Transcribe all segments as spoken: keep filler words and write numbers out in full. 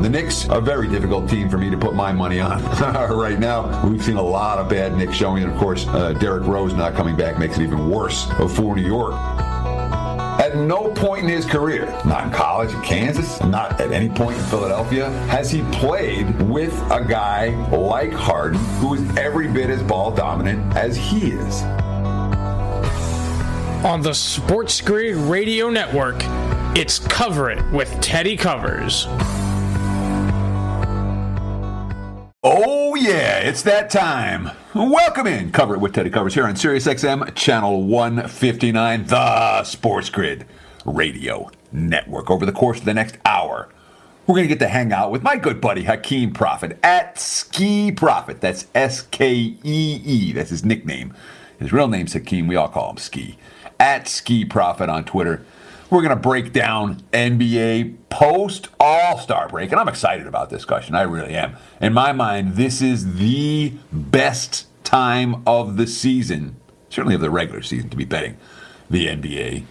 The Knicks are a very difficult team for me to put my money on right now. We've seen a lot of bad Knicks showing, and of course, uh, Derrick Rose not coming back makes it even worse for New York. At no point in his career, not in college, in Kansas, not at any point in Philadelphia, has he played with a guy like Harden, who is every bit as ball dominant as he is. On the SportsGrid Radio Network, it's Cover It with Teddy Covers. Oh yeah, it's that time. Welcome in. Cover It with Teddy Covers here on SiriusXM Channel one fifty-nine, the Sports Grid Radio Network. Over the course of the next hour, we're going to get to hang out with my good buddy Hakeem Proffitt at Ski Profit. That's S K E E. That's his nickname. His real name's Hakeem. We all call him Ski. At Ski Profit on Twitter. We're going to break down N B A post-All-Star break, and I'm excited about this discussion. I really am. In my mind, this is the best time of the season, certainly of the regular season, to be betting the N B A,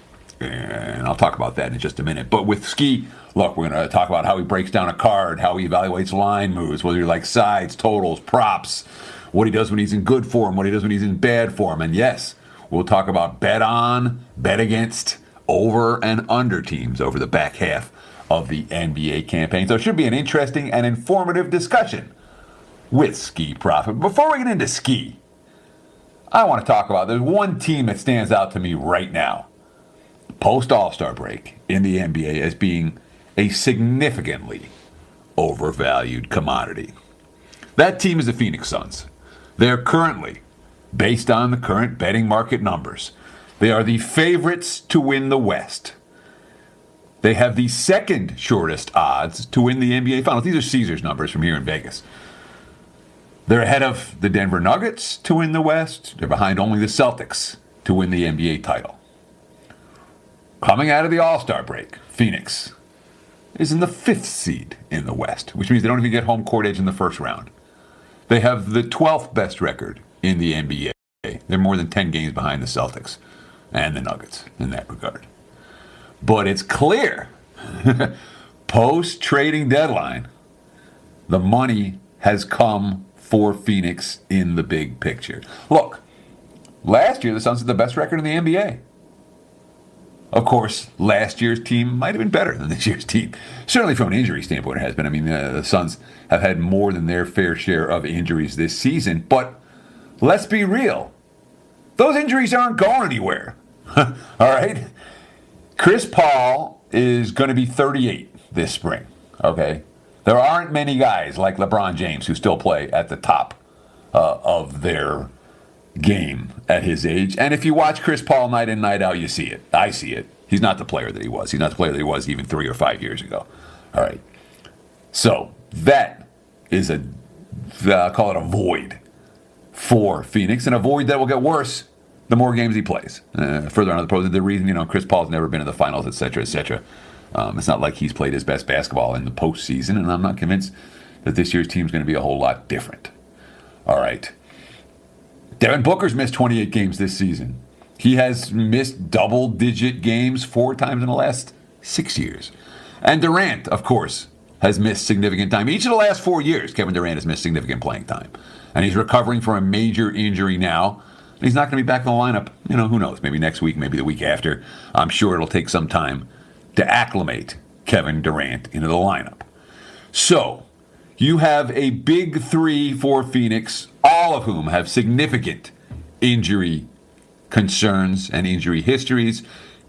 and I'll talk about that in just a minute. But with Ski, look, we're going to talk about how he breaks down a card, how he evaluates line moves, whether you like sides, totals, props, what he does when he's in good form, what he does when he's in bad form, and yes, we'll talk about bet on, bet against, over and under teams over the back half of the N B A campaign. So it should be an interesting and informative discussion with Ski Profit. Before we get into Ski, I want to talk about, there's one team that stands out to me right now, post-All-Star break in the N B A, as being a significantly overvalued commodity. That team is the Phoenix Suns. They're currently, based on the current betting market numbers, they are the favorites to win the West. They have the second shortest odds to win the N B A Finals. These are Caesars numbers from here in Vegas. They're ahead of the Denver Nuggets to win the West. They're behind only the Celtics to win the N B A title. Coming out of the All-Star break, Phoenix is in the fifth seed in the West, which means they don't even get home court edge in the first round. They have the twelfth best record in the N B A. They're more than ten games behind the Celtics and the Nuggets in that regard. But it's clear, post-trading deadline, the money has come for Phoenix in the big picture. Look, last year the Suns had the best record in the N B A. Of course, last year's team might have been better than this year's team. Certainly from an injury standpoint it has been. I mean, uh, the Suns have had more than their fair share of injuries this season. But let's be real. Those injuries aren't going anywhere, all right? Chris Paul is going to be thirty-eight this spring, okay? There aren't many guys like LeBron James who still play at the top uh, of their game at his age. And if you watch Chris Paul night in, night out, you see it. I see it. He's not the player that he was. He's not the player that he was even three or five years ago, all right? So that is a, uh, call it a void for Phoenix, and a void that will get worse the more games he plays. Uh, further on to the pros, the reason, you know, Chris Paul's never been in the finals, et cetera, et cetera. Um, it's not like he's played his best basketball in the postseason, and I'm not convinced that this year's team's going to be a whole lot different. All right. Devin Booker's missed twenty-eight games this season. He has missed double-digit games four times in the last six years. And Durant, of course, has missed significant time. Each of the last four years, Kevin Durant has missed significant playing time. And he's recovering from a major injury now. He's not going to be back in the lineup. You know, who knows? Maybe next week, maybe the week after. I'm sure it'll take some time to acclimate Kevin Durant into the lineup. So, you have a big three for Phoenix, all of whom have significant injury concerns and injury histories.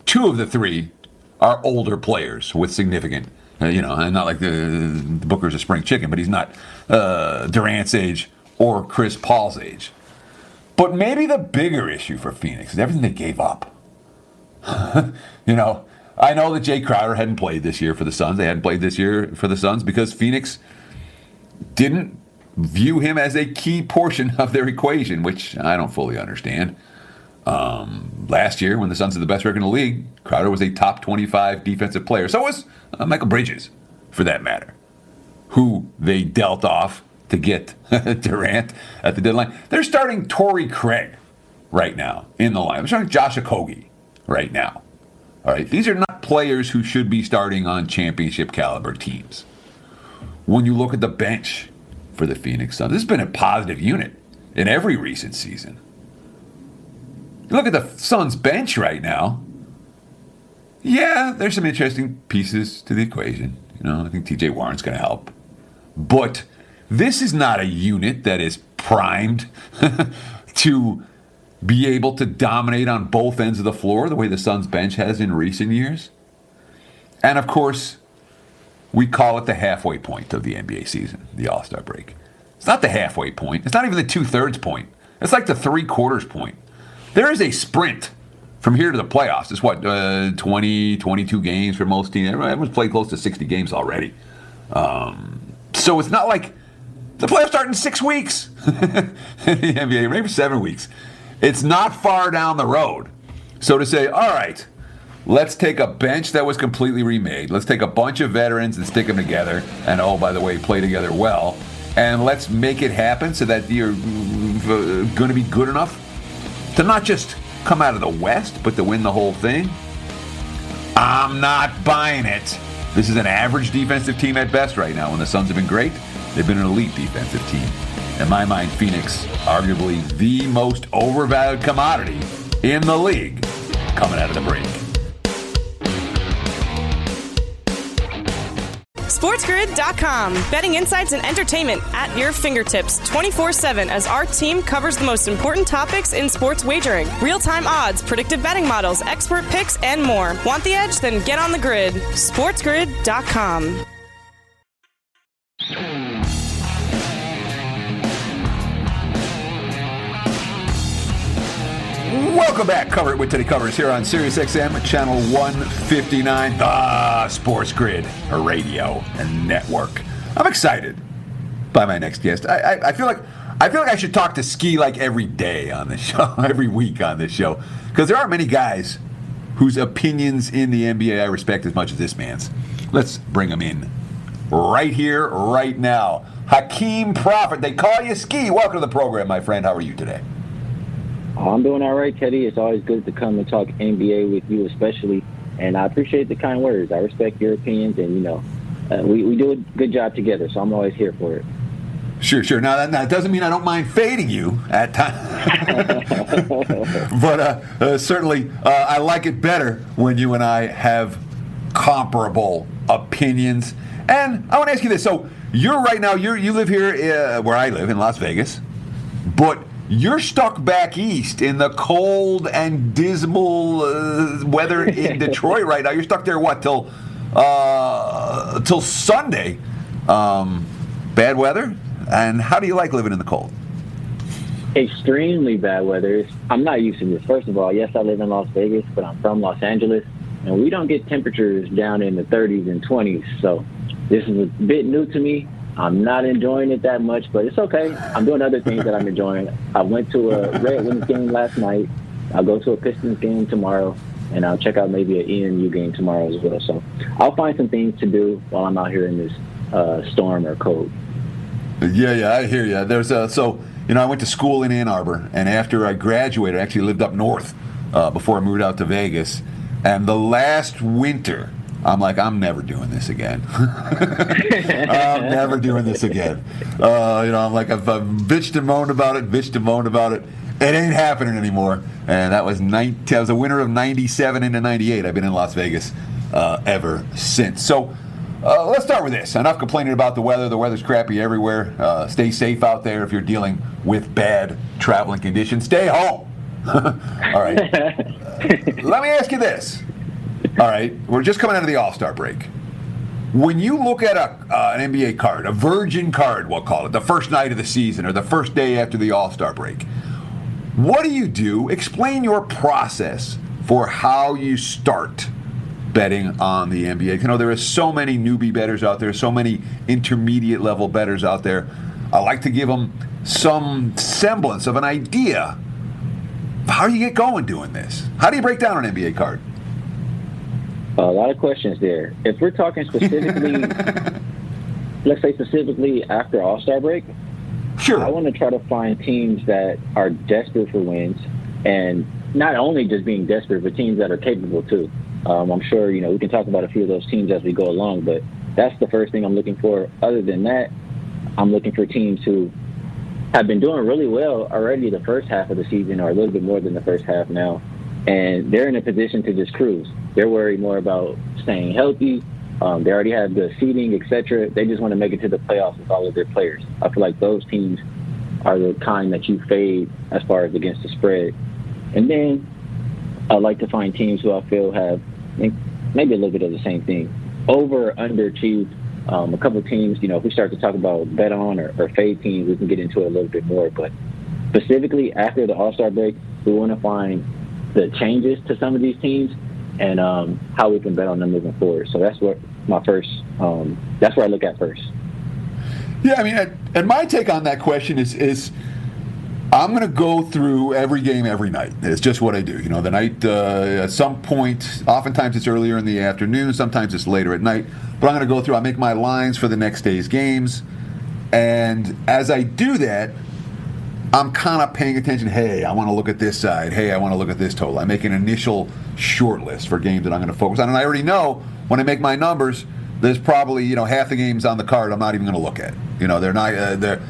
Two of the three are older players with significant, uh, you know, and not like the, the Booker's a spring chicken, but he's not uh, Durant's age or Chris Paul's age. But maybe the bigger issue for Phoenix is everything they gave up. You know, I know that Jay Crowder hadn't played this year for the Suns. They hadn't played this year for the Suns because Phoenix didn't view him as a key portion of their equation, which I don't fully understand. Um, last year, when the Suns had the best record in the league, Crowder was a top twenty-five defensive player. So was uh, Mikal Bridges, for that matter, who they dealt off to get Durant at the deadline. They're starting Torrey Craig right now in the lineup. They're starting Josh Okogie right now. All right, these are not players who should be starting on championship caliber teams. When you look at the bench for the Phoenix Suns, this has been a positive unit in every recent season. You look at the Suns bench right now. Yeah, there's some interesting pieces to the equation. You know, I think T J Warren's going to help. But this is not a unit that is primed to be able to dominate on both ends of the floor the way the Suns bench has in recent years. And, of course, we call it the halfway point of the N B A season, the All-Star break. It's not the halfway point. It's not even the two-thirds point. It's like the three-quarters point. There is a sprint from here to the playoffs. It's what, uh, twenty, twenty-two games for most teams. Everyone's played close to sixty games already. Um, so it's not like the playoffs start in six weeks in the N B A, maybe seven weeks. It's not far down the road. So to say, all right, let's take a bench that was completely remade. Let's take a bunch of veterans and stick them together. And, oh, by the way, play together well. And let's make it happen so that you're going to be good enough to not just come out of the West, but to win the whole thing. I'm not buying it. This is an average defensive team at best right now. When the Suns have been great, they've been an elite defensive team. In my mind, Phoenix, arguably the most overvalued commodity in the league coming out of the break. SportsGrid dot com. Betting insights and entertainment at your fingertips twenty-four seven as our team covers the most important topics in sports wagering. Real-time odds, predictive betting models, expert picks, and more. Want the edge? Then get on the grid. SportsGrid dot com. Welcome back. Cover It with Teddy Covers here on SiriusXM, channel one fifty-nine, the Sports Grid Radio Network. I'm excited by my next guest. I, I, I feel like I feel like I should talk to Ski like every day on this show, every week on this show, because there aren't many guys whose opinions in the N B A I respect as much as this man's. Let's bring him in right here, right now. Hakeem Proffitt. They call you Ski. Welcome to the program, my friend. How are you today? Oh, I'm doing all right, Teddy. It's always good to come and talk N B A with you, especially. And I appreciate the kind words. I respect your opinions, and, you know, uh, we, we do a good job together, so I'm always here for it. Sure, sure. Now, that, now, it doesn't mean I don't mind fading you at times. But uh, uh, certainly uh, I like it better when you and I have comparable opinions. And I want to ask you this. So you're right now, you you live here uh, where I live in Las Vegas, but you're stuck back east in the cold and dismal uh, weather in Detroit right now. You're stuck there, what, till uh, till Sunday? Um, bad weather? And how do you like living in the cold? Extremely bad weather. I'm not used to this. First of all, yes, I live in Las Vegas, but I'm from Los Angeles, and we don't get temperatures down in the thirties and twenties. So this is a bit new to me. I'm not enjoying it that much, but it's okay. I'm doing other things that I'm enjoying. I went to a Red Wings game last night. I'll go to a Pistons game tomorrow, and I'll check out maybe an E M U game tomorrow as well. So I'll find some things to do while I'm out here in this uh, storm or cold. Yeah, yeah, I hear you. There's a, so, you know, I went to school in Ann Arbor, and after I graduated, I actually lived up north uh, before I moved out to Vegas. And the last winter, I'm like, I'm never doing this again. I'm never doing this again. Uh, you know, I'm like, I've, I've bitched and moaned about it, bitched and moaned about it. It ain't happening anymore. And that was nineteen, that was the winter of ninety-seven into ninety-eight. I've been in Las Vegas uh, ever since. So uh, let's start with this. Enough complaining about the weather. The weather's crappy everywhere. Uh, stay safe out there if you're dealing with bad traveling conditions. Stay home. All right. Uh, let me ask you this. All right, we're just coming out of the All-Star break. When you look at a uh, an N B A card, a virgin card, we'll call it, the first night of the season or the first day after the All-Star break, what do you do? Explain your process for how you start betting on the N B A. You know, there are so many newbie bettors out there, so many intermediate-level bettors out there. I like to give them some semblance of an idea How do you get going doing this? How do you break down an N B A card? A lot of questions there. If we're talking specifically, let's say specifically after All-Star break, sure. I want to try to find teams that are desperate for wins, and not only just being desperate, but teams that are capable too. Um, I'm sure, you know, we can talk about a few of those teams as we go along, but that's the first thing I'm looking for. Other than that, I'm looking for teams who have been doing really well already the first half of the season, or a little bit more than the first half now, and they're in a position to just cruise. They're worried more about staying healthy. Um, they already have the seeding, et cetera. They just want to make it to the playoffs with all of their players. I feel like those teams are the kind that you fade as far as against the spread. And then I like to find teams who I feel have maybe a little bit of the same thing. Over or underachieved. Um, a couple of teams, you know, if we start to talk about bet on or, or fade teams, we can get into it a little bit more. But specifically after the All-Star break, we want to find the changes to some of these teams and um, how we can bet on them moving forward. So that's what my first, um, that's where I look at first. Yeah, I mean, and my take on that question is, is I'm going to go through every game every night. It's just what I do. You know, the night uh, at some point, oftentimes it's earlier in the afternoon, sometimes it's later at night. But I'm going to go through, I make my lines for the next day's games. And as I do that, I'm kind of paying attention. Hey, I want to look at this side. Hey, I want to look at this total. I make an initial short list for games that I'm going to focus on. And I already know when I make my numbers, there's probably, you know, half the games on the card I'm not even going to look at. You know, they're not, uh, they're,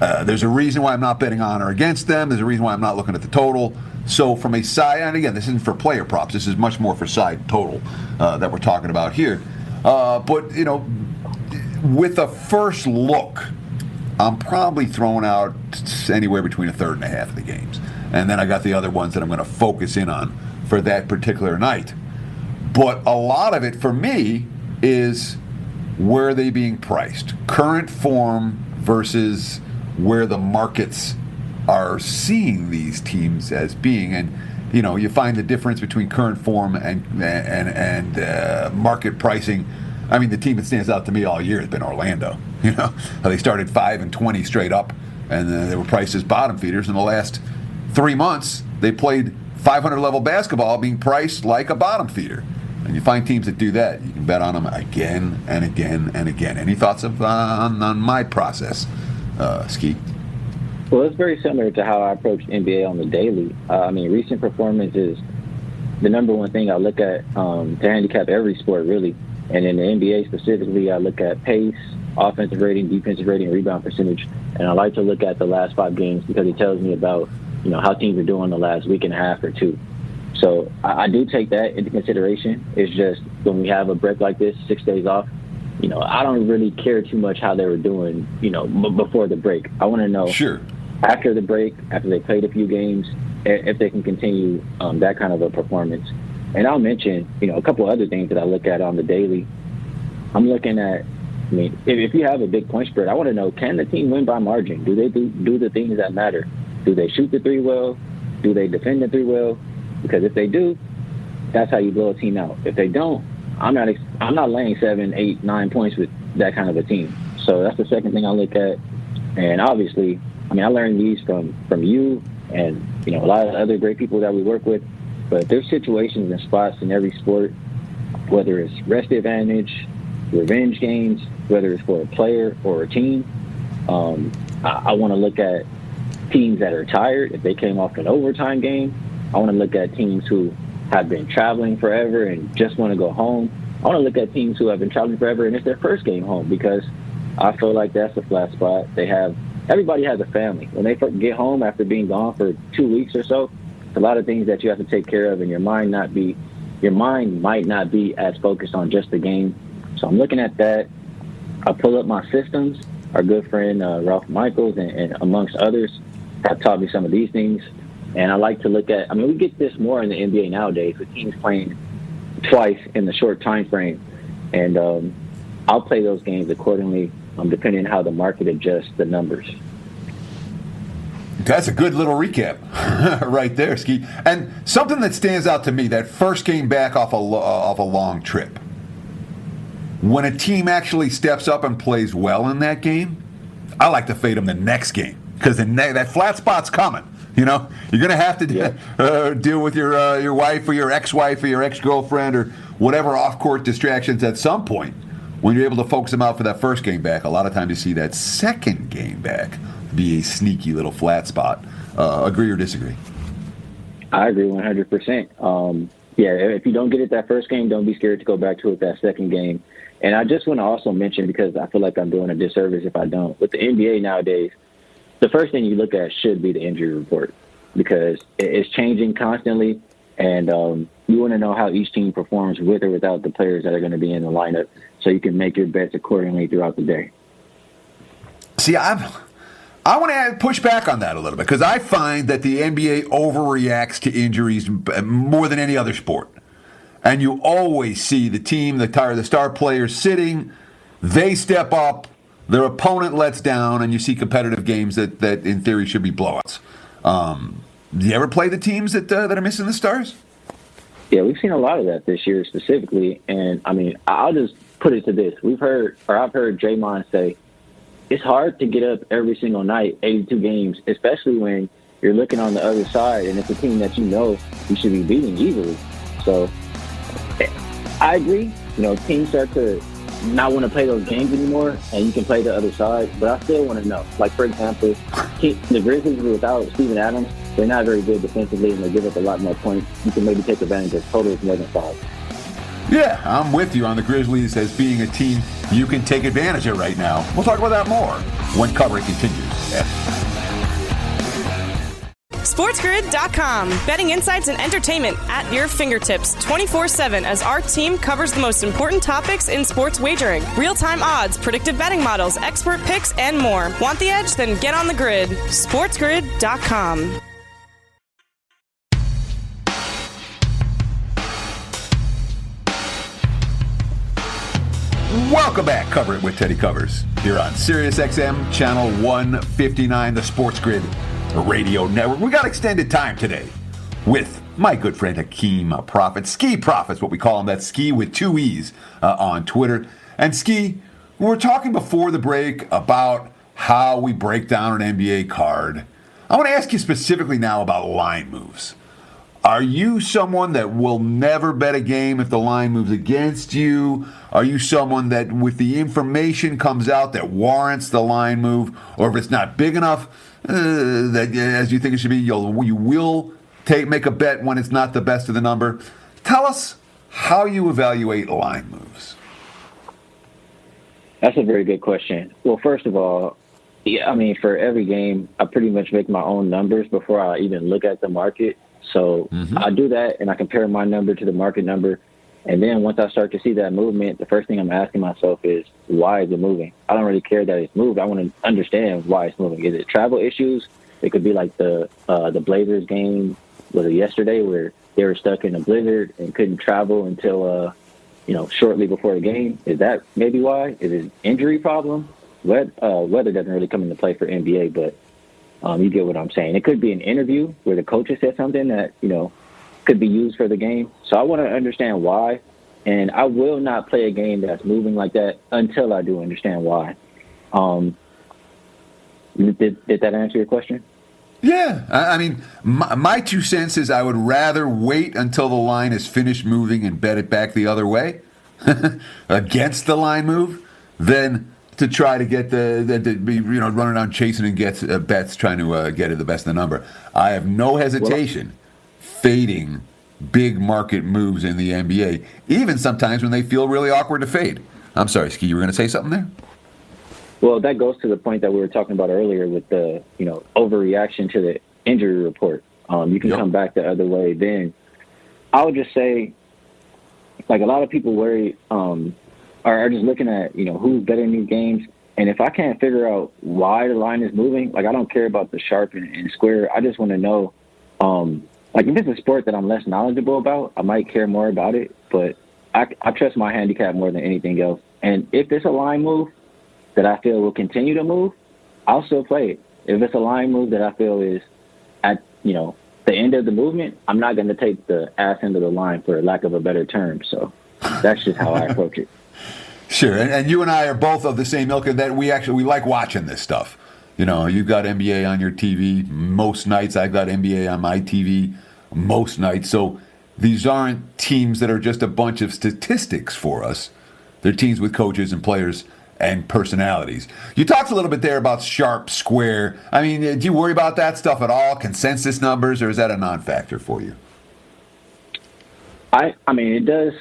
uh, there's a reason why I'm not betting on or against them. There's a reason why I'm not looking at the total. So from a side, and again, this isn't for player props. This is much more for side total uh, that we're talking about here. Uh, but, you know, with a first look, I'm probably throwing out anywhere between a third and a half of the games. And then I got the other ones that I'm going to focus in on for that particular night. But a lot of it for me is where are they being priced? Current form versus where the markets are seeing these teams as being. And you know, you find the difference between current form and and and uh, market pricing. I mean, the team that stands out to me all year has been Orlando. You know, they started five and twenty straight up, and uh, they were priced as bottom feeders. In the last three months, they played five hundred level basketball, being priced like a bottom feeder. And you find teams that do that. You can bet on them again and again and again. Any thoughts of, uh, on on my process, uh, Ski? Well, it's very similar to how I approach N B A on the daily. Uh, I mean, recent performance is the number one thing I look at um, to handicap every sport, really. And in the N B A specifically, I look at pace, offensive rating, defensive rating, rebound percentage. And I like to look at the last five games because it tells me about, you know, how teams are doing the last week and a half or two. So I, I do take that into consideration. It's just when we have a break like this, six days off, you know, I don't really care too much how they were doing, you know, b- before the break. I want to know. Sure. After the break, after they played a few games, if they can continue um, that kind of a performance. And I'll mention, you know, a couple other things that I look at on the daily. I'm looking at, I mean, if, if you have a big point spread, I want to know, can the team win by margin? Do they do, do the things that matter? Do they shoot the three well? Do they defend the three well? Because if they do, that's how you blow a team out. If they don't, I'm not I'm not laying seven, eight, nine points with that kind of a team. So that's the second thing I look at. And obviously, I mean, I learned these from, from you and, you know, a lot of other great people that we work with. But there's situations and spots in every sport, whether it's rest advantage, revenge games, whether it's for a player or a team. Um, I, I want to look at teams that are tired. If they came off an overtime game, I want to look at teams who have been traveling forever and just want to go home. I want to look at teams who have been traveling forever and it's their first game home, because I feel like that's a flat spot. They have Everybody has a family. When they get home after being gone for two weeks or so, a lot of things that you have to take care of, and your mind not be, your mind might not be as focused on just the game. So I'm looking at that. I pull up my systems. Our good friend uh, Ralph Michaels and, and amongst others have taught me some of these things. And I like to look at. I mean, we get this more in the N B A nowadays with teams playing twice in the short time frame, and um, I'll play those games accordingly. Um, depending on how the market adjusts the numbers. That's a good little recap right there, Ski. And something that stands out to me, that first game back off a, off a long trip. When a team actually steps up and plays well in that game, I like to fade them the next game because the ne- that flat spot's coming. You know, you're going to have to de- yeah. uh, deal with your uh, your wife or your ex-wife or your ex-girlfriend or whatever off-court distractions at some point. When you're able to focus them out for that first game back, a lot of times you see that second game back be a sneaky little flat spot. Uh, agree or disagree? I agree one hundred percent. Um, yeah, if you don't get it that first game, don't be scared to go back to it that second game. And I just want to also mention, because I feel like I'm doing a disservice if I don't, with the N B A nowadays, the first thing you look at should be the injury report, because it's changing constantly, and um, you want to know how each team performs with or without the players that are going to be in the lineup, so you can make your bets accordingly throughout the day. See, I'm, I want to push back on that a little bit, because I find that the N B A overreacts to injuries more than any other sport. And you always see the team, the tire, the star players sitting, they step up, their opponent lets down, and you see competitive games that, that in theory should be blowouts. Um, do you ever play the teams that uh, that are missing the stars? Yeah, we've seen a lot of that this year specifically. And, I mean, I'll just put it to this. We've heard, or I've heard Draymond say, it's hard to get up every single night, eighty-two games, especially when you're looking on the other side and it's a team that you know you should be beating easily. So I agree. You know, teams start to not want to play those games anymore, and you can play the other side, but I still want to know. Like, for example, the Grizzlies without Steven Adams, they're not very good defensively, and they give up a lot more points. You can maybe take advantage of totals more than five. Yeah, I'm with you on the Grizzlies as being a team you can take advantage of right now. We'll talk about that more when coverage continues. Yeah. SportsGrid dot com. Betting insights and entertainment at your fingertips twenty-four seven as our team covers the most important topics in sports wagering. Real-time odds, predictive betting models, expert picks, and more. Want the edge? Then get on the grid. SportsGrid dot com. Welcome back. Cover It with Teddy Covers here on SiriusXM Channel one fifty-nine, the Sports Grid Radio Network. We got extended time today with my good friend Hakeem Proffitt. Ski Proffitt's what we call him. That's Ski with two E's uh, on Twitter. And Ski, we were talking before the break about how we break down an N B A card. I want to ask you specifically now about line moves. Are you someone that will never bet a game if the line moves against you? Are you someone that, with the information comes out that warrants the line move, or if it's not big enough, uh, that as you think it should be, you'll, you will take make a bet when it's not the best of the number? Tell us how you evaluate line moves. That's a very good question. Well, first of all, yeah, I mean, for every game, I pretty much make my own numbers before I even look at the market. So mm-hmm. I do that, and I compare my number to the market number. And then once I start to see that movement, the first thing I'm asking myself is, why is it moving? I don't really care that it's moved. I want to understand why it's moving. Is it travel issues? It could be like the uh, the Blazers game was it yesterday where they were stuck in a blizzard and couldn't travel until, uh, you know, shortly before the game. Is that maybe why? Is it an injury problem? Weather, uh, weather doesn't really come into play for N B A, but Um, you get what I'm saying. It could be an interview where the coach has said something that, you know, could be used for the game. So I want to understand why, and I will not play a game that's moving like that until I do understand why. Um, did, did that answer your question? Yeah. I, I mean, my, my two cents is I would rather wait until the line is finished moving and bet it back the other way against the line move than to try to get the, the, the you know, running around chasing and gets uh, bets, trying to uh, get it the best of the number. I have no hesitation fading big market moves in the N B A, even sometimes when they feel really awkward to fade. I'm sorry, Ski, you were going to say something there? Well, that goes to the point that we were talking about earlier with the, you know, overreaction to the injury report. Um, you can yep. come back the other way then. I would just say, like, a lot of people worry um, – are just looking at, you know, who's betting these games. And if I can't figure out why the line is moving, like, I don't care about the sharp and, and square. I just want to know, um, like, if it's a sport that I'm less knowledgeable about, I might care more about it. But I, I trust my handicap more than anything else. And if it's a line move that I feel will continue to move, I'll still play it. If it's a line move that I feel is at, you know, the end of the movement, I'm not going to take the ass end of the line, for lack of a better term. So that's just how I approach it. Sure, and, and you and I are both of the same ilk in that we actually we like watching this stuff. You know, you've got N B A on your T V most nights. I've got N B A on my T V most nights. So these aren't teams that are just a bunch of statistics for us. They're teams with coaches and players and personalities. You talked a little bit there about sharp, square. I mean, do you worry about that stuff at all, consensus numbers, or is that a non-factor for you? I, I mean, it does.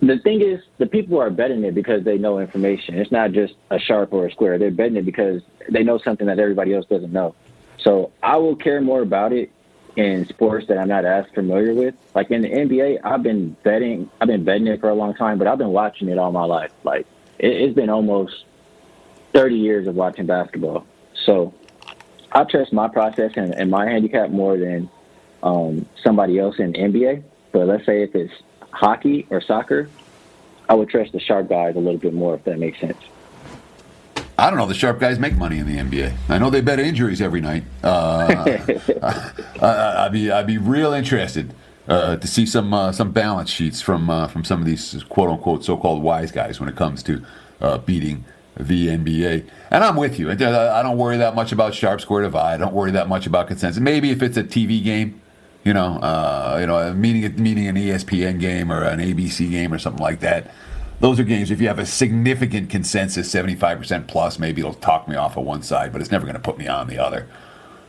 The thing is, the people are betting it because they know information. It's not just a sharp or a square. They're betting it because they know something that everybody else doesn't know. So I will care more about it in sports that I'm not as familiar with. Like in the N B A, I've been betting. I've been betting it for a long time, but I've been watching it all my life. Like it, it's been almost thirty years of watching basketball. So I trust my process and, and my handicap more than um, somebody else in the N B A. But let's say if it's hockey or soccer, I would trust the sharp guys a little bit more, if that makes sense. I don't know. The sharp guys make money in the N B A. I know they bet injuries every night. Uh, I, I'd be I'd be real interested uh, to see some uh, some balance sheets from uh, from some of these quote unquote so-called wise guys when it comes to uh, beating the N B A. And I'm with you. I don't worry that much about sharp square divide. I don't worry that much about consensus. Maybe if it's a T V game. You know, uh, you know, meaning meaning an E S P N game or an A B C game or something like that. Those are games, if you have a significant consensus, seventy-five percent plus, maybe it'll talk me off of one side, but it's never going to put me on the other.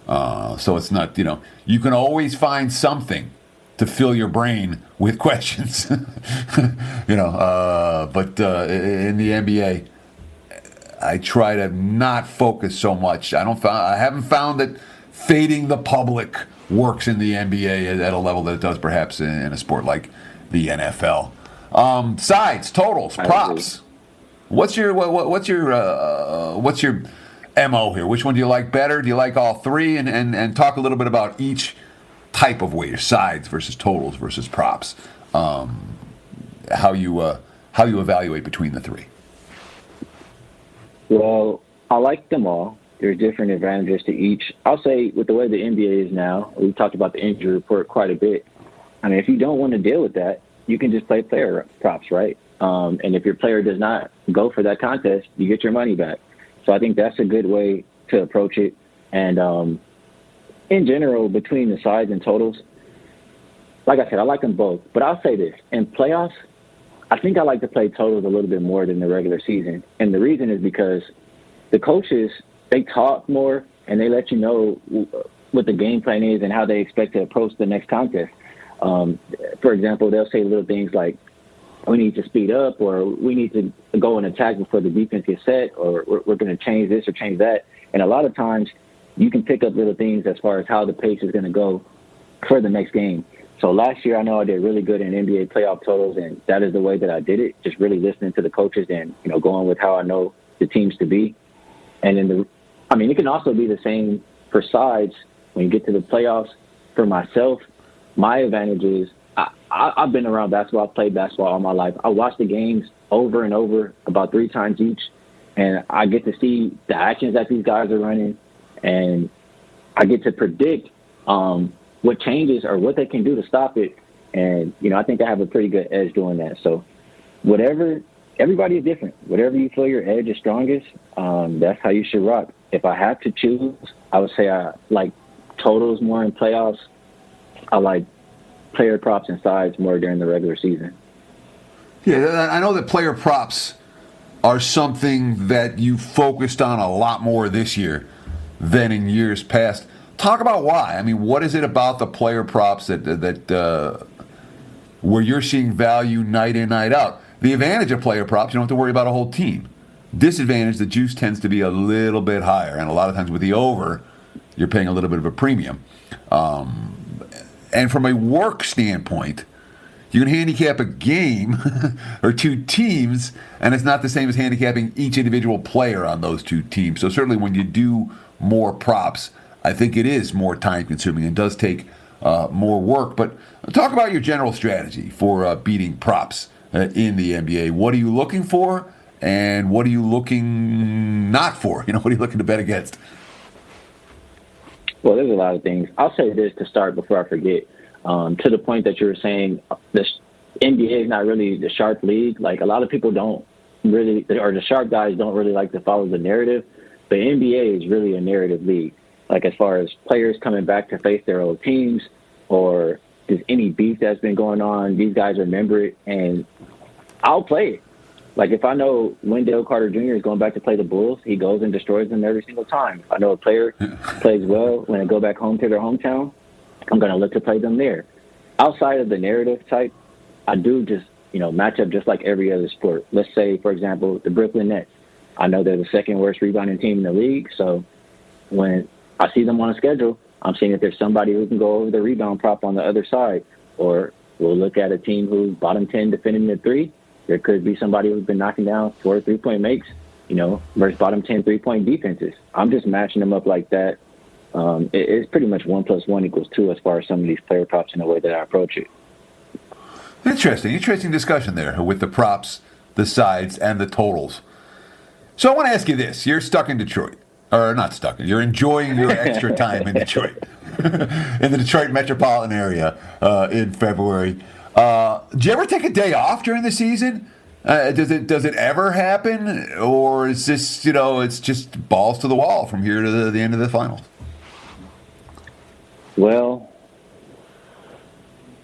Uh, so it's not, you know, you can always find something to fill your brain with questions. you know, uh, but uh, in the N B A, I try to not focus so much. I don't. I haven't found that fading the public works in the N B A at a level that it does perhaps in, in a sport like the N F L. Um, sides, totals, props. What's your what, what's your uh, what's your M O here? Which one do you like better? Do you like all three? And and and talk a little bit about each type of wager: sides versus totals versus props. Um, how you uh, how you evaluate between the three? Well, I like them all. There's different advantages to each. I'll say with the way the N B A is now, we've talked about the injury report quite a bit. I mean, if you don't want to deal with that, you can just play player props, right? Um, and if your player does not go for that contest, you get your money back. So I think that's a good way to approach it. And um, in general, between the sides and totals, like I said, I like them both. But I'll say this, in playoffs, I think I like to play totals a little bit more than the regular season. And the reason is because the coaches – they talk more, and they let you know what the game plan is and how they expect to approach the next contest. Um, for example, they'll say little things like, we need to speed up, or we need to go and attack before the defense gets set, or we're, we're going to change this or change that. And a lot of times, you can pick up little things as far as how the pace is going to go for the next game. So last year, I know I did really good in N B A playoff totals, and that is the way that I did it, just really listening to the coaches and, you know, going with how I know the teams to be. And in the I mean, it can also be the same for sides when you get to the playoffs. For myself, my advantage is I, I, I've been around basketball. I've played basketball all my life. I watch the games over and over, about three times each, and I get to see the actions that these guys are running, and I get to predict um, what changes or what they can do to stop it. And, you know, I think I have a pretty good edge doing that. So whatever – everybody is different. Whatever you feel your edge is strongest, um, that's how you should rock. If I had to choose, I would say I like totals more in playoffs. I like player props and sides more during the regular season. Yeah, I know that player props are something that you focused on a lot more this year than in years past. Talk about why. I mean, what is it about the player props that that uh, where you're seeing value night in, night out? The advantage of player props, you don't have to worry about a whole team. Disadvantage, the juice tends to be a little bit higher, and a lot of times with the over, you're paying a little bit of a premium. Um, and from a work standpoint, you can handicap a game or two teams, and it's not the same as handicapping each individual player on those two teams. So certainly when you do more props, I think it is more time-consuming and does take uh, more work. But talk about your general strategy for uh, beating props uh, in the N B A. What are you looking for? And what are you looking not for? You know, what are you looking to bet against? Well, there's a lot of things. I'll say this to start before I forget. Um, to the point that you were saying, the N B A is not really the sharp league. Like, a lot of people don't really, or the sharp guys don't really like to follow the narrative. the N B A is really a narrative league, like as far as players coming back to face their old teams or just any beef that's been going on. These guys remember it, and I'll play it. Like, if I know Wendell Carter Junior is going back to play the Bulls, he goes and destroys them every single time. If I know a player plays well when they go back home to their hometown, I'm going to look to play them there. Outside of the narrative type, I do just, you know, match up just like every other sport. Let's say, for example, the Brooklyn Nets. I know they're the second worst rebounding team in the league, so when I see them on a schedule, I'm seeing if there's somebody who can go over the rebound prop on the other side. Or we'll look at a team who's bottom ten defending the three. There could be somebody who's been knocking down four three-point makes, you know, versus bottom ten three-point defenses. I'm just matching them up like that. Um, it, it's pretty much one plus one equals two as far as some of these player props in the way that I approach it. Interesting. Interesting discussion there with the props, the sides, and the totals. So I want to ask you this. You're stuck in Detroit. Or not stuck. You're enjoying your extra time in Detroit, in the Detroit metropolitan area uh, in February. Uh, do you ever take a day off during the season? Uh, does it does it ever happen, or is this, you know, it's just balls to the wall from here to the, the end of the finals? Well,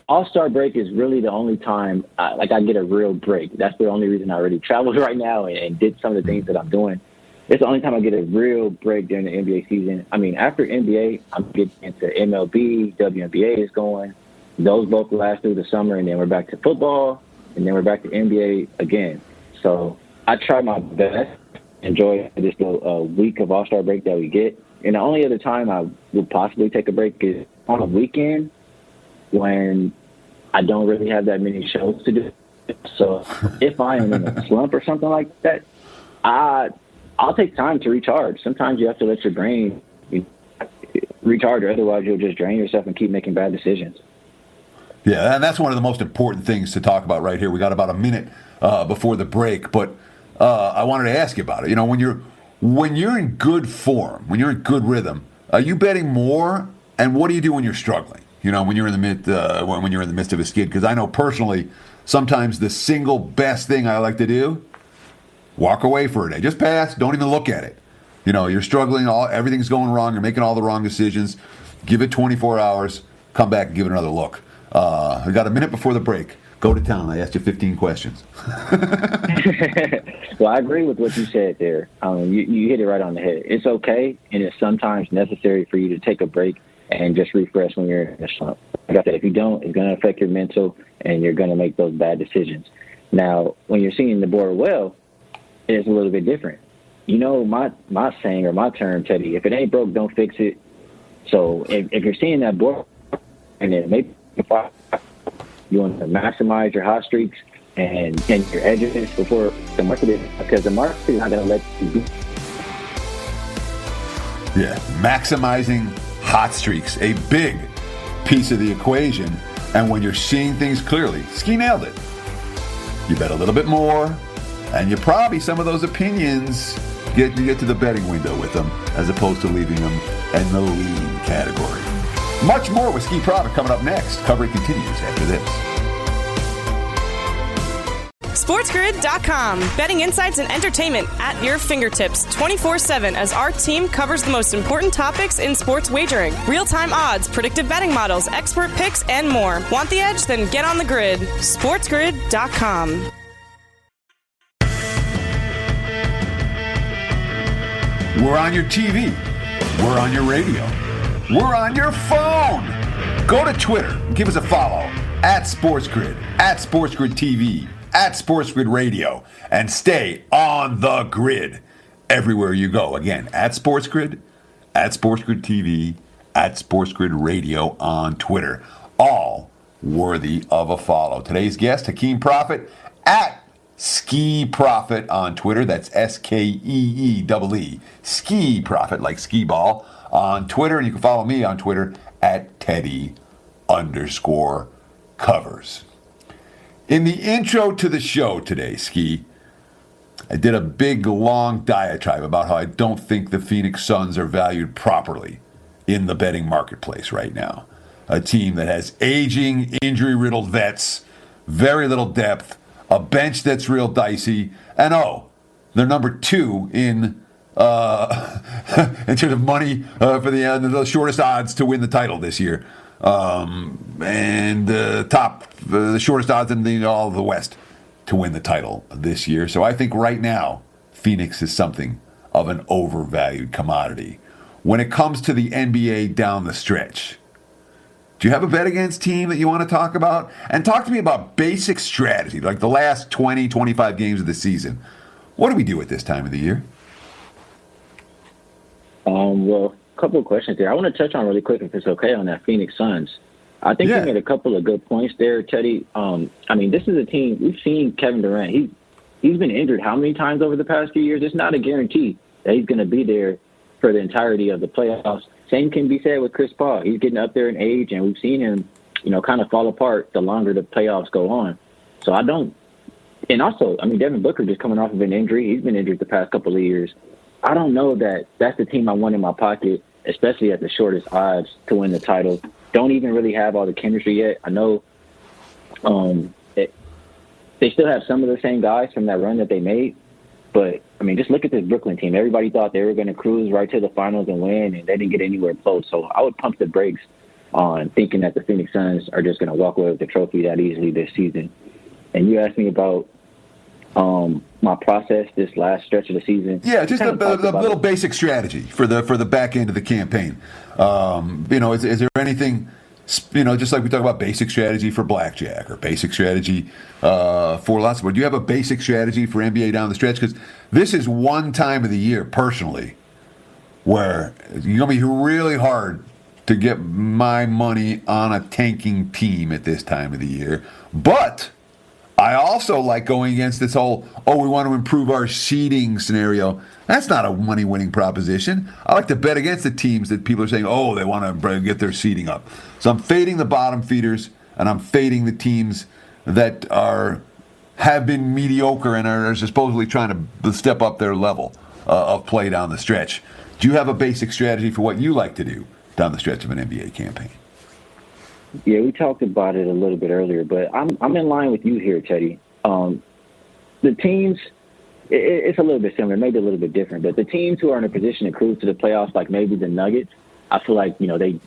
All-Star break is really the only time I, like I get a real break. That's the only reason I already traveled right now and, and did some of the things that I'm doing. It's the only time I get a real break during the N B A season. I mean, after N B A, I'm getting into M L B, W N B A is going. Those both last through the summer, and then we're back to football, and then we're back to N B A again. So I try my best, enjoy this little uh, week of All-Star break that we get. And the only other time I would possibly take a break is on a weekend when I don't really have that many shows to do. So if I am in a slump or something like that, I... I'll take time to recharge. Sometimes you have to let your brain recharge, or otherwise you'll just drain yourself and keep making bad decisions. Yeah, and that's one of the most important things to talk about right here. We got about a minute uh, before the break, but uh, I wanted to ask you about it. You know, when you're when you're in good form, when you're in good rhythm, are you betting more? And what do you do when you're struggling? You know, when you're in the mid uh, when you're in the midst of a skid. Because I know personally, sometimes the single best thing I like to do. Walk away for a day. Just pass. Don't even look at it. You know, you're struggling. All everything's going wrong. You're making all the wrong decisions. Give it twenty-four hours. Come back and give it another look. Uh, we got a minute before the break. Go to town. I asked you fifteen questions. Well, I agree with what you said there. Um, you, you hit it right on the head. It's okay, and it's sometimes necessary for you to take a break and just refresh when you're in a slump. Like I said, if you don't, it's going to affect your mental, and you're going to make those bad decisions. Now, when you're seeing the board well, it's a little bit different. You know, my, my saying or my term, Teddy, if it ain't broke, don't fix it. So if, if you're seeing that board, and then maybe you want to maximize your hot streaks and, and your edges before the market is, because the market is not going to let you do. Yeah, maximizing hot streaks, a big piece of the equation. And when you're seeing things clearly, Ski nailed it. You bet a little bit more. And you probably, some of those opinions, get you get to the betting window with them as opposed to leaving them in the lean category. Much more with Ski Profit coming up next. Coverage continues after this. SportsGrid dot com. Betting insights and entertainment at your fingertips twenty-four seven as our team covers the most important topics in sports wagering. Real-time odds, predictive betting models, expert picks, and more. Want the edge? Then get on the grid. SportsGrid dot com. We're on your T V. We're on your radio. We're on your phone. Go to Twitter. Give us a follow. At SportsGrid. At SportsGrid T V. At SportsGrid Radio. And stay on the grid everywhere you go. Again, at SportsGrid. At SportsGrid T V. At SportsGrid Radio on Twitter. All worthy of a follow. Today's guest, Hakeem Proffitt. At Ski Profit on Twitter. That's S K E E E E. Ski Profit, like ski ball, on Twitter. And you can follow me on Twitter at Teddy underscore covers. In the intro to the show today, Ski, I did a big, long diatribe about how I don't think the Phoenix Suns are valued properly in the betting marketplace right now. A team that has aging, injury-riddled vets, very little depth, a bench that's real dicey, and oh, they're number two in uh, in terms of money uh, for the, uh, the shortest odds to win the title this year. Um, and uh, top, uh, the shortest odds in the, all of the West to win the title this year. So I think right now, Phoenix is something of an overvalued commodity. When it comes to the N B A down the stretch, do you have a bet against team that you want to talk about? And talk to me about basic strategy, like the last twenty, twenty-five games of the season. What do we do at this time of the year? Um, well, a couple of questions there. I want to touch on really quick, if it's okay, on that Phoenix Suns. I think yeah. you made a couple of good points there, Teddy. Um, I mean, this is a team, we've seen Kevin Durant. He, he's been injured how many times over the past few years? It's not a guarantee that he's going to be there for the entirety of the playoffs. Same can be said with Chris Paul. He's getting up there in age, and we've seen him, you know, kind of fall apart the longer the playoffs go on. So I don't – and also, I mean, Devin Booker just coming off of an injury. He's been injured the past couple of years. I don't know that that's the team I want in my pocket, especially at the shortest odds to win the title. Don't even really have all the chemistry yet. I know um, it, they still have some of the same guys from that run that they made. But, I mean, just look at this Brooklyn team. Everybody thought they were going to cruise right to the finals and win, and they didn't get anywhere close. So I would pump the brakes on thinking that the Phoenix Suns are just going to walk away with the trophy that easily this season. And you asked me about um, my process this last stretch of the season. Yeah, just a, a, a little it. basic strategy for the for the back end of the campaign. Um, you know, is, is there anything, you know, just like we talk about basic strategy for blackjack or basic strategy uh, for lots of, do you have a basic strategy for N B A down the stretch? Because this is one time of the year, personally, where it's going to be really hard to get my money on a tanking team at this time of the year. But I also like going against this whole, oh, we want to improve our seeding scenario. That's not a money-winning proposition. I like to bet against the teams that people are saying, oh, they want to get their seeding up. So I'm fading the bottom feeders, and I'm fading the teams that are have been mediocre and are supposedly trying to step up their level uh, of play down the stretch. Do you have a basic strategy for what you like to do down the stretch of an N B A campaign? Yeah, we talked about it a little bit earlier, but I'm I'm in line with you here, Teddy. Um, the teams, it, it's a little bit similar, maybe a little bit different, but the teams who are in a position to cruise to the playoffs, like maybe the Nuggets, I feel like, you know, they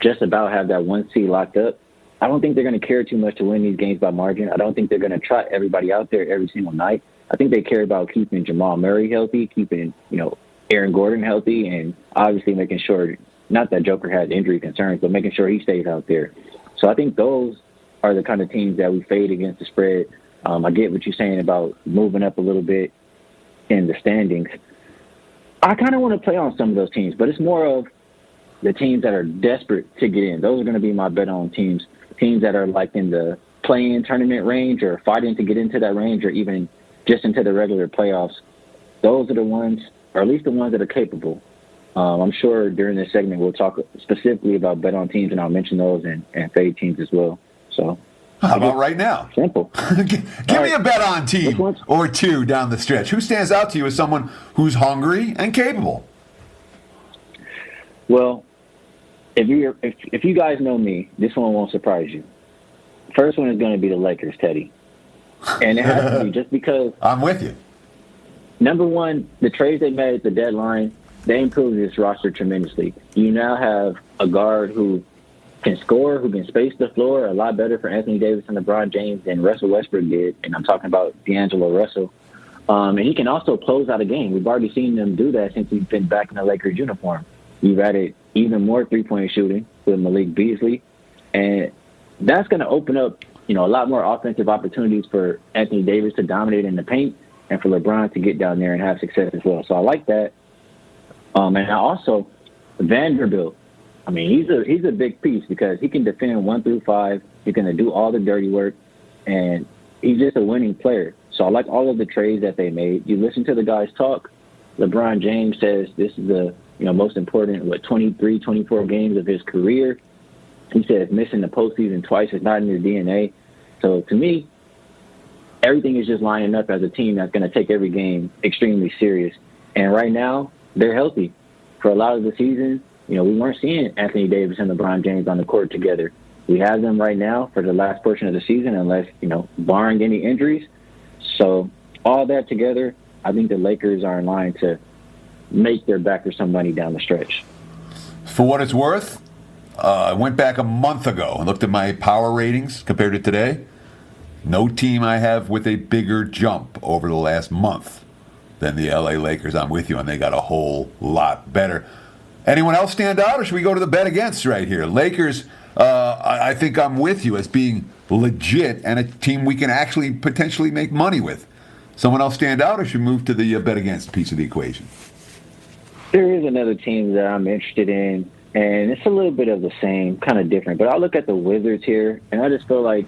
just about have that one seed locked up. I don't think they're going to care too much to win these games by margin. I don't think they're going to trot everybody out there every single night. I think they care about keeping Jamal Murray healthy, keeping, you know, Aaron Gordon healthy, and obviously making sure, not that Joker has injury concerns, but making sure he stays out there. So I think those are the kind of teams that we fade against the spread. Um, I get what you're saying about moving up a little bit in the standings. I kind of want to play on some of those teams, but it's more of the teams that are desperate to get in. Those are going to be my bet on teams, teams that are like in the play-in tournament range or fighting to get into that range or even just into the regular playoffs. Those are the ones, or at least the ones that are capable. Um, I'm sure during this segment we'll talk specifically about bet on teams, and I'll mention those and, and fade teams as well. So, how about right now? Simple. Give All me right. a bet on team or two down the stretch. Who stands out to you as someone who's hungry and capable? Well, if you if, if you guys know me, this one won't surprise you. First one is going to be the Lakers, Teddy, and it has to be just because I'm with you. Number one, the trades they made at the deadline. They improved this roster tremendously. You now have a guard who can score, who can space the floor a lot better for Anthony Davis and LeBron James than Russell Westbrook did, and I'm talking about D'Angelo Russell. Um, and he can also close out a game. We've already seen them do that since he's been back in the Lakers uniform. You've added even more three-point shooting with Malik Beasley, and that's going to open up, you know, a lot more offensive opportunities for Anthony Davis to dominate in the paint and for LeBron to get down there and have success as well. So I like that. Um, and also, Vanderbilt, I mean, he's a he's a big piece because he can defend one through five. He's going to do all the dirty work, and he's just a winning player. So I like all of the trades that they made. You listen to the guys talk. LeBron James says this is the you know most important, what, twenty-three, twenty-four games of his career. He says missing the postseason twice is not in your D N A. So to me, everything is just lining up as a team that's going to take every game extremely serious. And right now, they're healthy. For a lot of the season, you know, we weren't seeing Anthony Davis and LeBron James on the court together. We have them right now for the last portion of the season, unless, you know, barring any injuries. So all that together, I think the Lakers are in line to make their backer some money down the stretch. For what it's worth, uh, I went back a month ago and looked at my power ratings compared to today. No team I have with a bigger jump over the last month than the L A Lakers. I'm with you, and they got a whole lot better. Anyone else stand out, or should we go to the bet against right here? Lakers, uh, I, I think I'm with you as being legit and a team we can actually potentially make money with. Someone else stand out, or should we move to the uh, bet against piece of the equation? There is another team that I'm interested in, and it's a little bit of the same, kind of different. But I look at the Wizards here, and I just feel like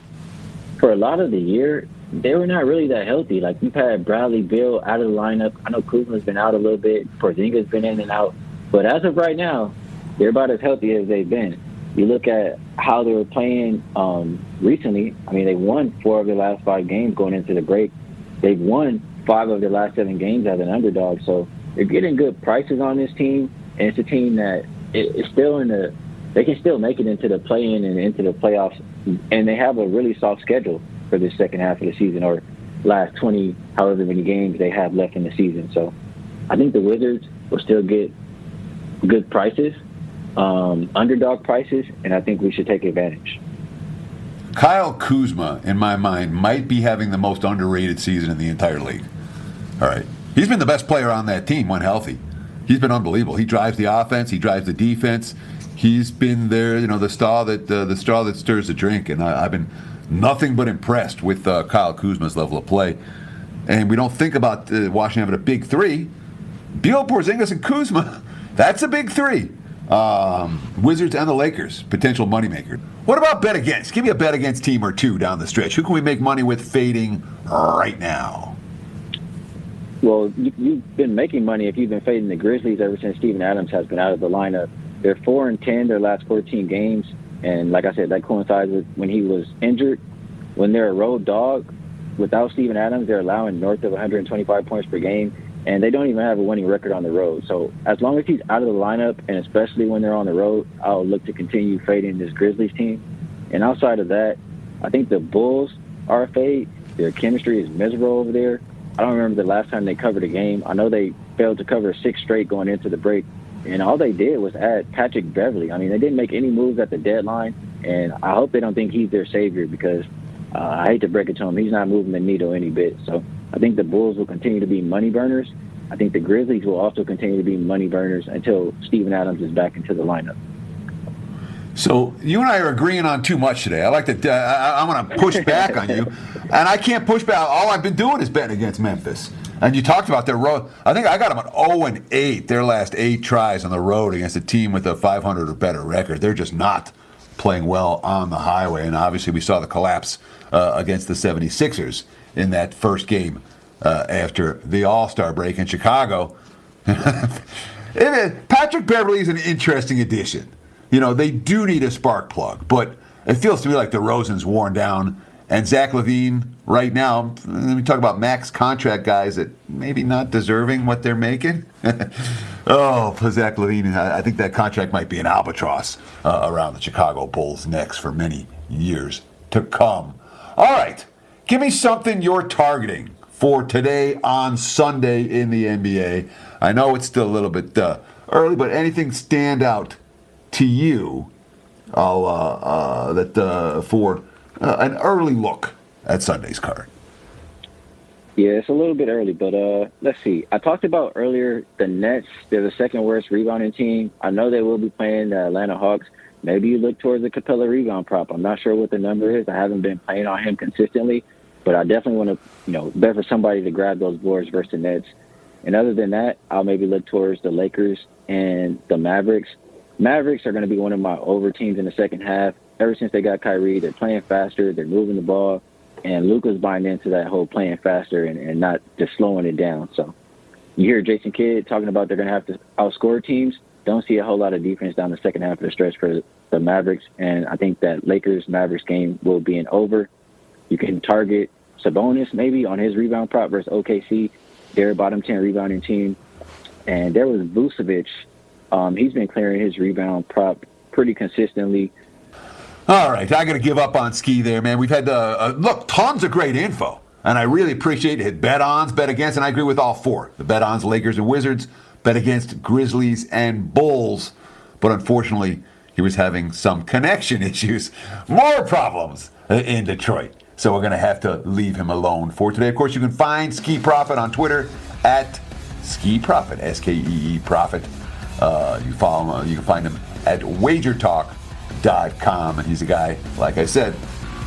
for a lot of the year, they were not really that healthy. Like, you've had Bradley Beal out of the lineup. I know Kuzma's been out a little bit. Porzinga's been in and out. But as of right now, they're about as healthy as they've been. You look at how they were playing um, recently. I mean, they won four of their last five games going into the break. They've won five of their last seven games as an underdog. So they're getting good prices on this team, and it's a team that is still in the – they can still make it into the play-in and into the playoffs, and they have a really soft schedule for this second half of the season, or last twenty, however many games they have left in the season. So I think the Wizards will still get good prices, um, underdog prices, and I think we should take advantage. Kyle Kuzma, in my mind, might be having the most underrated season in the entire league. All right. He's been the best player on that team when healthy. He's been unbelievable. He drives the offense. He drives the defense. He's been there, you know, the straw that uh, the straw that stirs the drink. And I, I've been nothing but impressed with uh, Kyle Kuzma's level of play. And we don't think about uh, Washington having a big three. Beal, Porzingis, and Kuzma, that's a big three. Um, Wizards and the Lakers, potential moneymaker. What about bet against? Give me a bet against team or two down the stretch. Who can we make money with fading right now? Well, you, you've been making money if you've been fading the Grizzlies ever since Steven Adams has been out of the lineup. They're four and ten their last fourteen games, and like I said, that coincides with when he was injured. When they're a road dog without Steven Adams, they're allowing north of one hundred twenty-five points per game. And they don't even have a winning record on the road. So as long as he's out of the lineup, and especially when they're on the road, I'll look to continue fading this Grizzlies team. And outside of that, I think the Bulls are a fade. Their chemistry is miserable over there. I don't remember the last time they covered a game. I know they failed to cover six straight going into the break. And all they did was add Patrick Beverly. I mean, they didn't make any moves at the deadline. And I hope they don't think he's their savior, because uh, I hate to break it to him, he's not moving the needle any bit. So I think the Bulls will continue to be money burners. I think the Grizzlies will also continue to be money burners until Steven Adams is back into the lineup. So you and I are agreeing on too much today. I like to. Uh, I, I'm going to push back on you, and I can't push back. All I've been doing is betting against Memphis. And you talked about their road. I think I got them at oh and eight. Their last eight tries on the road against a team with a five hundred or better record. They're just not playing well on the highway. And obviously, we saw the collapse uh, against the seventy-sixers in that first game uh, after the All-Star break in Chicago. it, Patrick Beverly is an interesting addition. You know, they do need a spark plug, but it feels to me like the Rosen's worn down. And Zach LaVine right now, let me talk about max contract guys that maybe not deserving what they're making. oh, for Zach LaVine, I think that contract might be an albatross uh, around the Chicago Bulls' necks for many years to come. All right. Give me something you're targeting for today on Sunday in the N B A. I know it's still a little bit uh, early, but anything stand out to you I'll, uh, uh, that uh, for uh, an early look at Sunday's card? Yeah, it's a little bit early, but uh, let's see. I talked about earlier the Nets. They're the second worst rebounding team. I know they will be playing the Atlanta Hawks. Maybe you look towards the Capella rebound prop. I'm not sure what the number is. I haven't been playing on him consistently, but I definitely want to, you know, bet for somebody to grab those boards versus the Nets. And other than that, I'll maybe look towards the Lakers and the Mavericks. Mavericks are going to be one of my over teams in the second half. Ever since they got Kyrie, they're playing faster, they're moving the ball, and Luka's buying into that whole playing faster and, and not just slowing it down. So you hear Jason Kidd talking about they're going to have to outscore teams. Don't see a whole lot of defense down the second half of the stretch for the Mavericks, and I think that Lakers-Mavericks game will be an over. You can target Sabonis maybe on his rebound prop versus O K C. They're a bottom ten rebounding team. And there was Vucevic. Um, he's been clearing his rebound prop pretty consistently. All right, I got to give up on Ski there, man. We've had, uh, uh, look, tons of great info, and I really appreciate it. Bet ons, bet against, and I agree with all four. The bet ons, Lakers, and Wizards. bet against Grizzlies and Bulls, but unfortunately, he was having some connection issues, more problems in Detroit. So we're going to have to leave him alone for today. Of course, you can find Ski Profit on Twitter at Ski Profit, S K E E Profit. Uh, you follow him, you can find him at wager talk dot com. And he's a guy, like I said,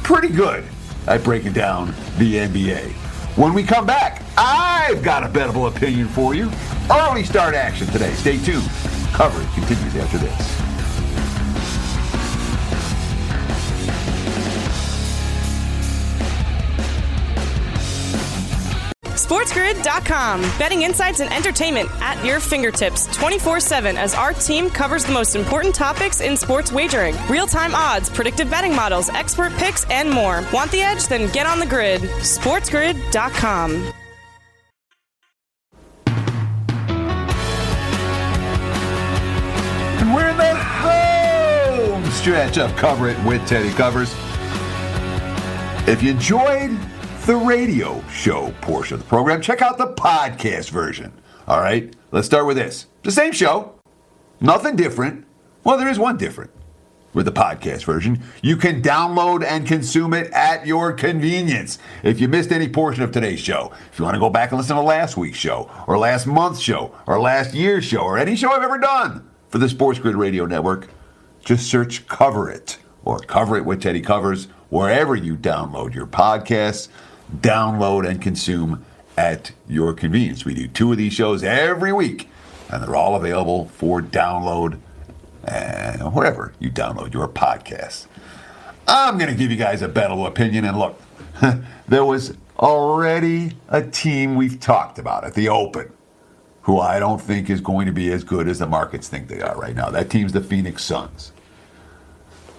pretty good at breaking down the N B A. When we come back, I've got a bettable opinion for you. Early start action today. Stay tuned. Coverage continues after this. sports grid dot com. Betting insights and entertainment at your fingertips twenty-four seven as our team covers the most important topics in sports wagering. Real-time odds, predictive betting models, expert picks, and more. Want the edge? Then get on the grid. sports grid dot com. And we're in the home stretch of Cover It with Teddy Covers. If you enjoyed the radio show portion of the program, check out the podcast version. All right, let's start with this. The same show, nothing different. Well, there is one different with the podcast version. You can download and consume it at your convenience. If you missed any portion of today's show, if you want to go back and listen to last week's show, or last month's show, or last year's show, or any show I've ever done for the Sports Grid Radio Network, just search Cover It or Cover It with Teddy Covers wherever you download your podcasts. Download and consume at your convenience. We do two of these shows every week, and they're all available for download and wherever you download your podcasts. I'm going to give you guys a bettable opinion, and look, there was already a team we've talked about at the Open who I don't think is going to be as good as the markets think they are right now. That team's the Phoenix Suns.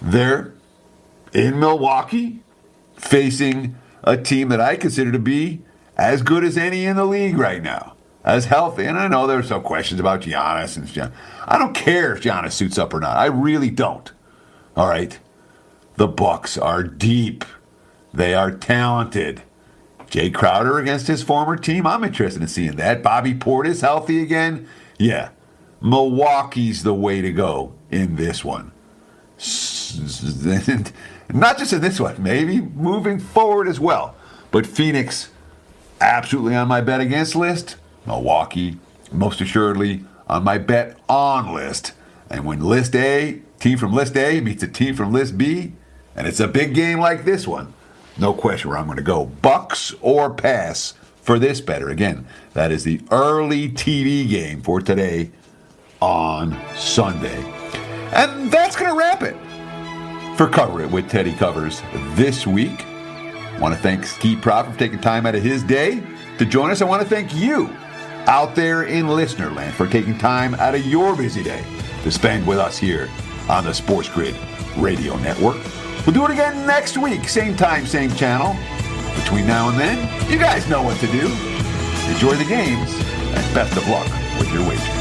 They're in Milwaukee facing a team that I consider to be as good as any in the league right now, as healthy. And I know there's some questions about Giannis. and Gian- I don't care if Giannis suits up or not. I really don't. All right? The Bucks are deep. They are talented. Jay Crowder against his former team. I'm interested in seeing that. Bobby Portis healthy again. Yeah. Milwaukee's the way to go in this one. Not just in this one, maybe moving forward as well. But Phoenix, absolutely on my bet against list. Milwaukee, most assuredly on my bet on list. And when list A, team from list A meets a team from list B, and it's a big game like this one, no question where I'm going to go. Bucks or pass for this better. Again, that is the early T V game for today on Sunday. And that's going to wrap it for Cover It with Teddy Covers this week. I want to thank Ski Proffitt for taking time out of his day to join us. I want to thank you out there in listener land for taking time out of your busy day to spend with us here on the Sports Grid Radio Network. We'll do it again next week, same time, same channel. Between now and then, you guys know what to do. Enjoy the games, and best of luck with your wagers.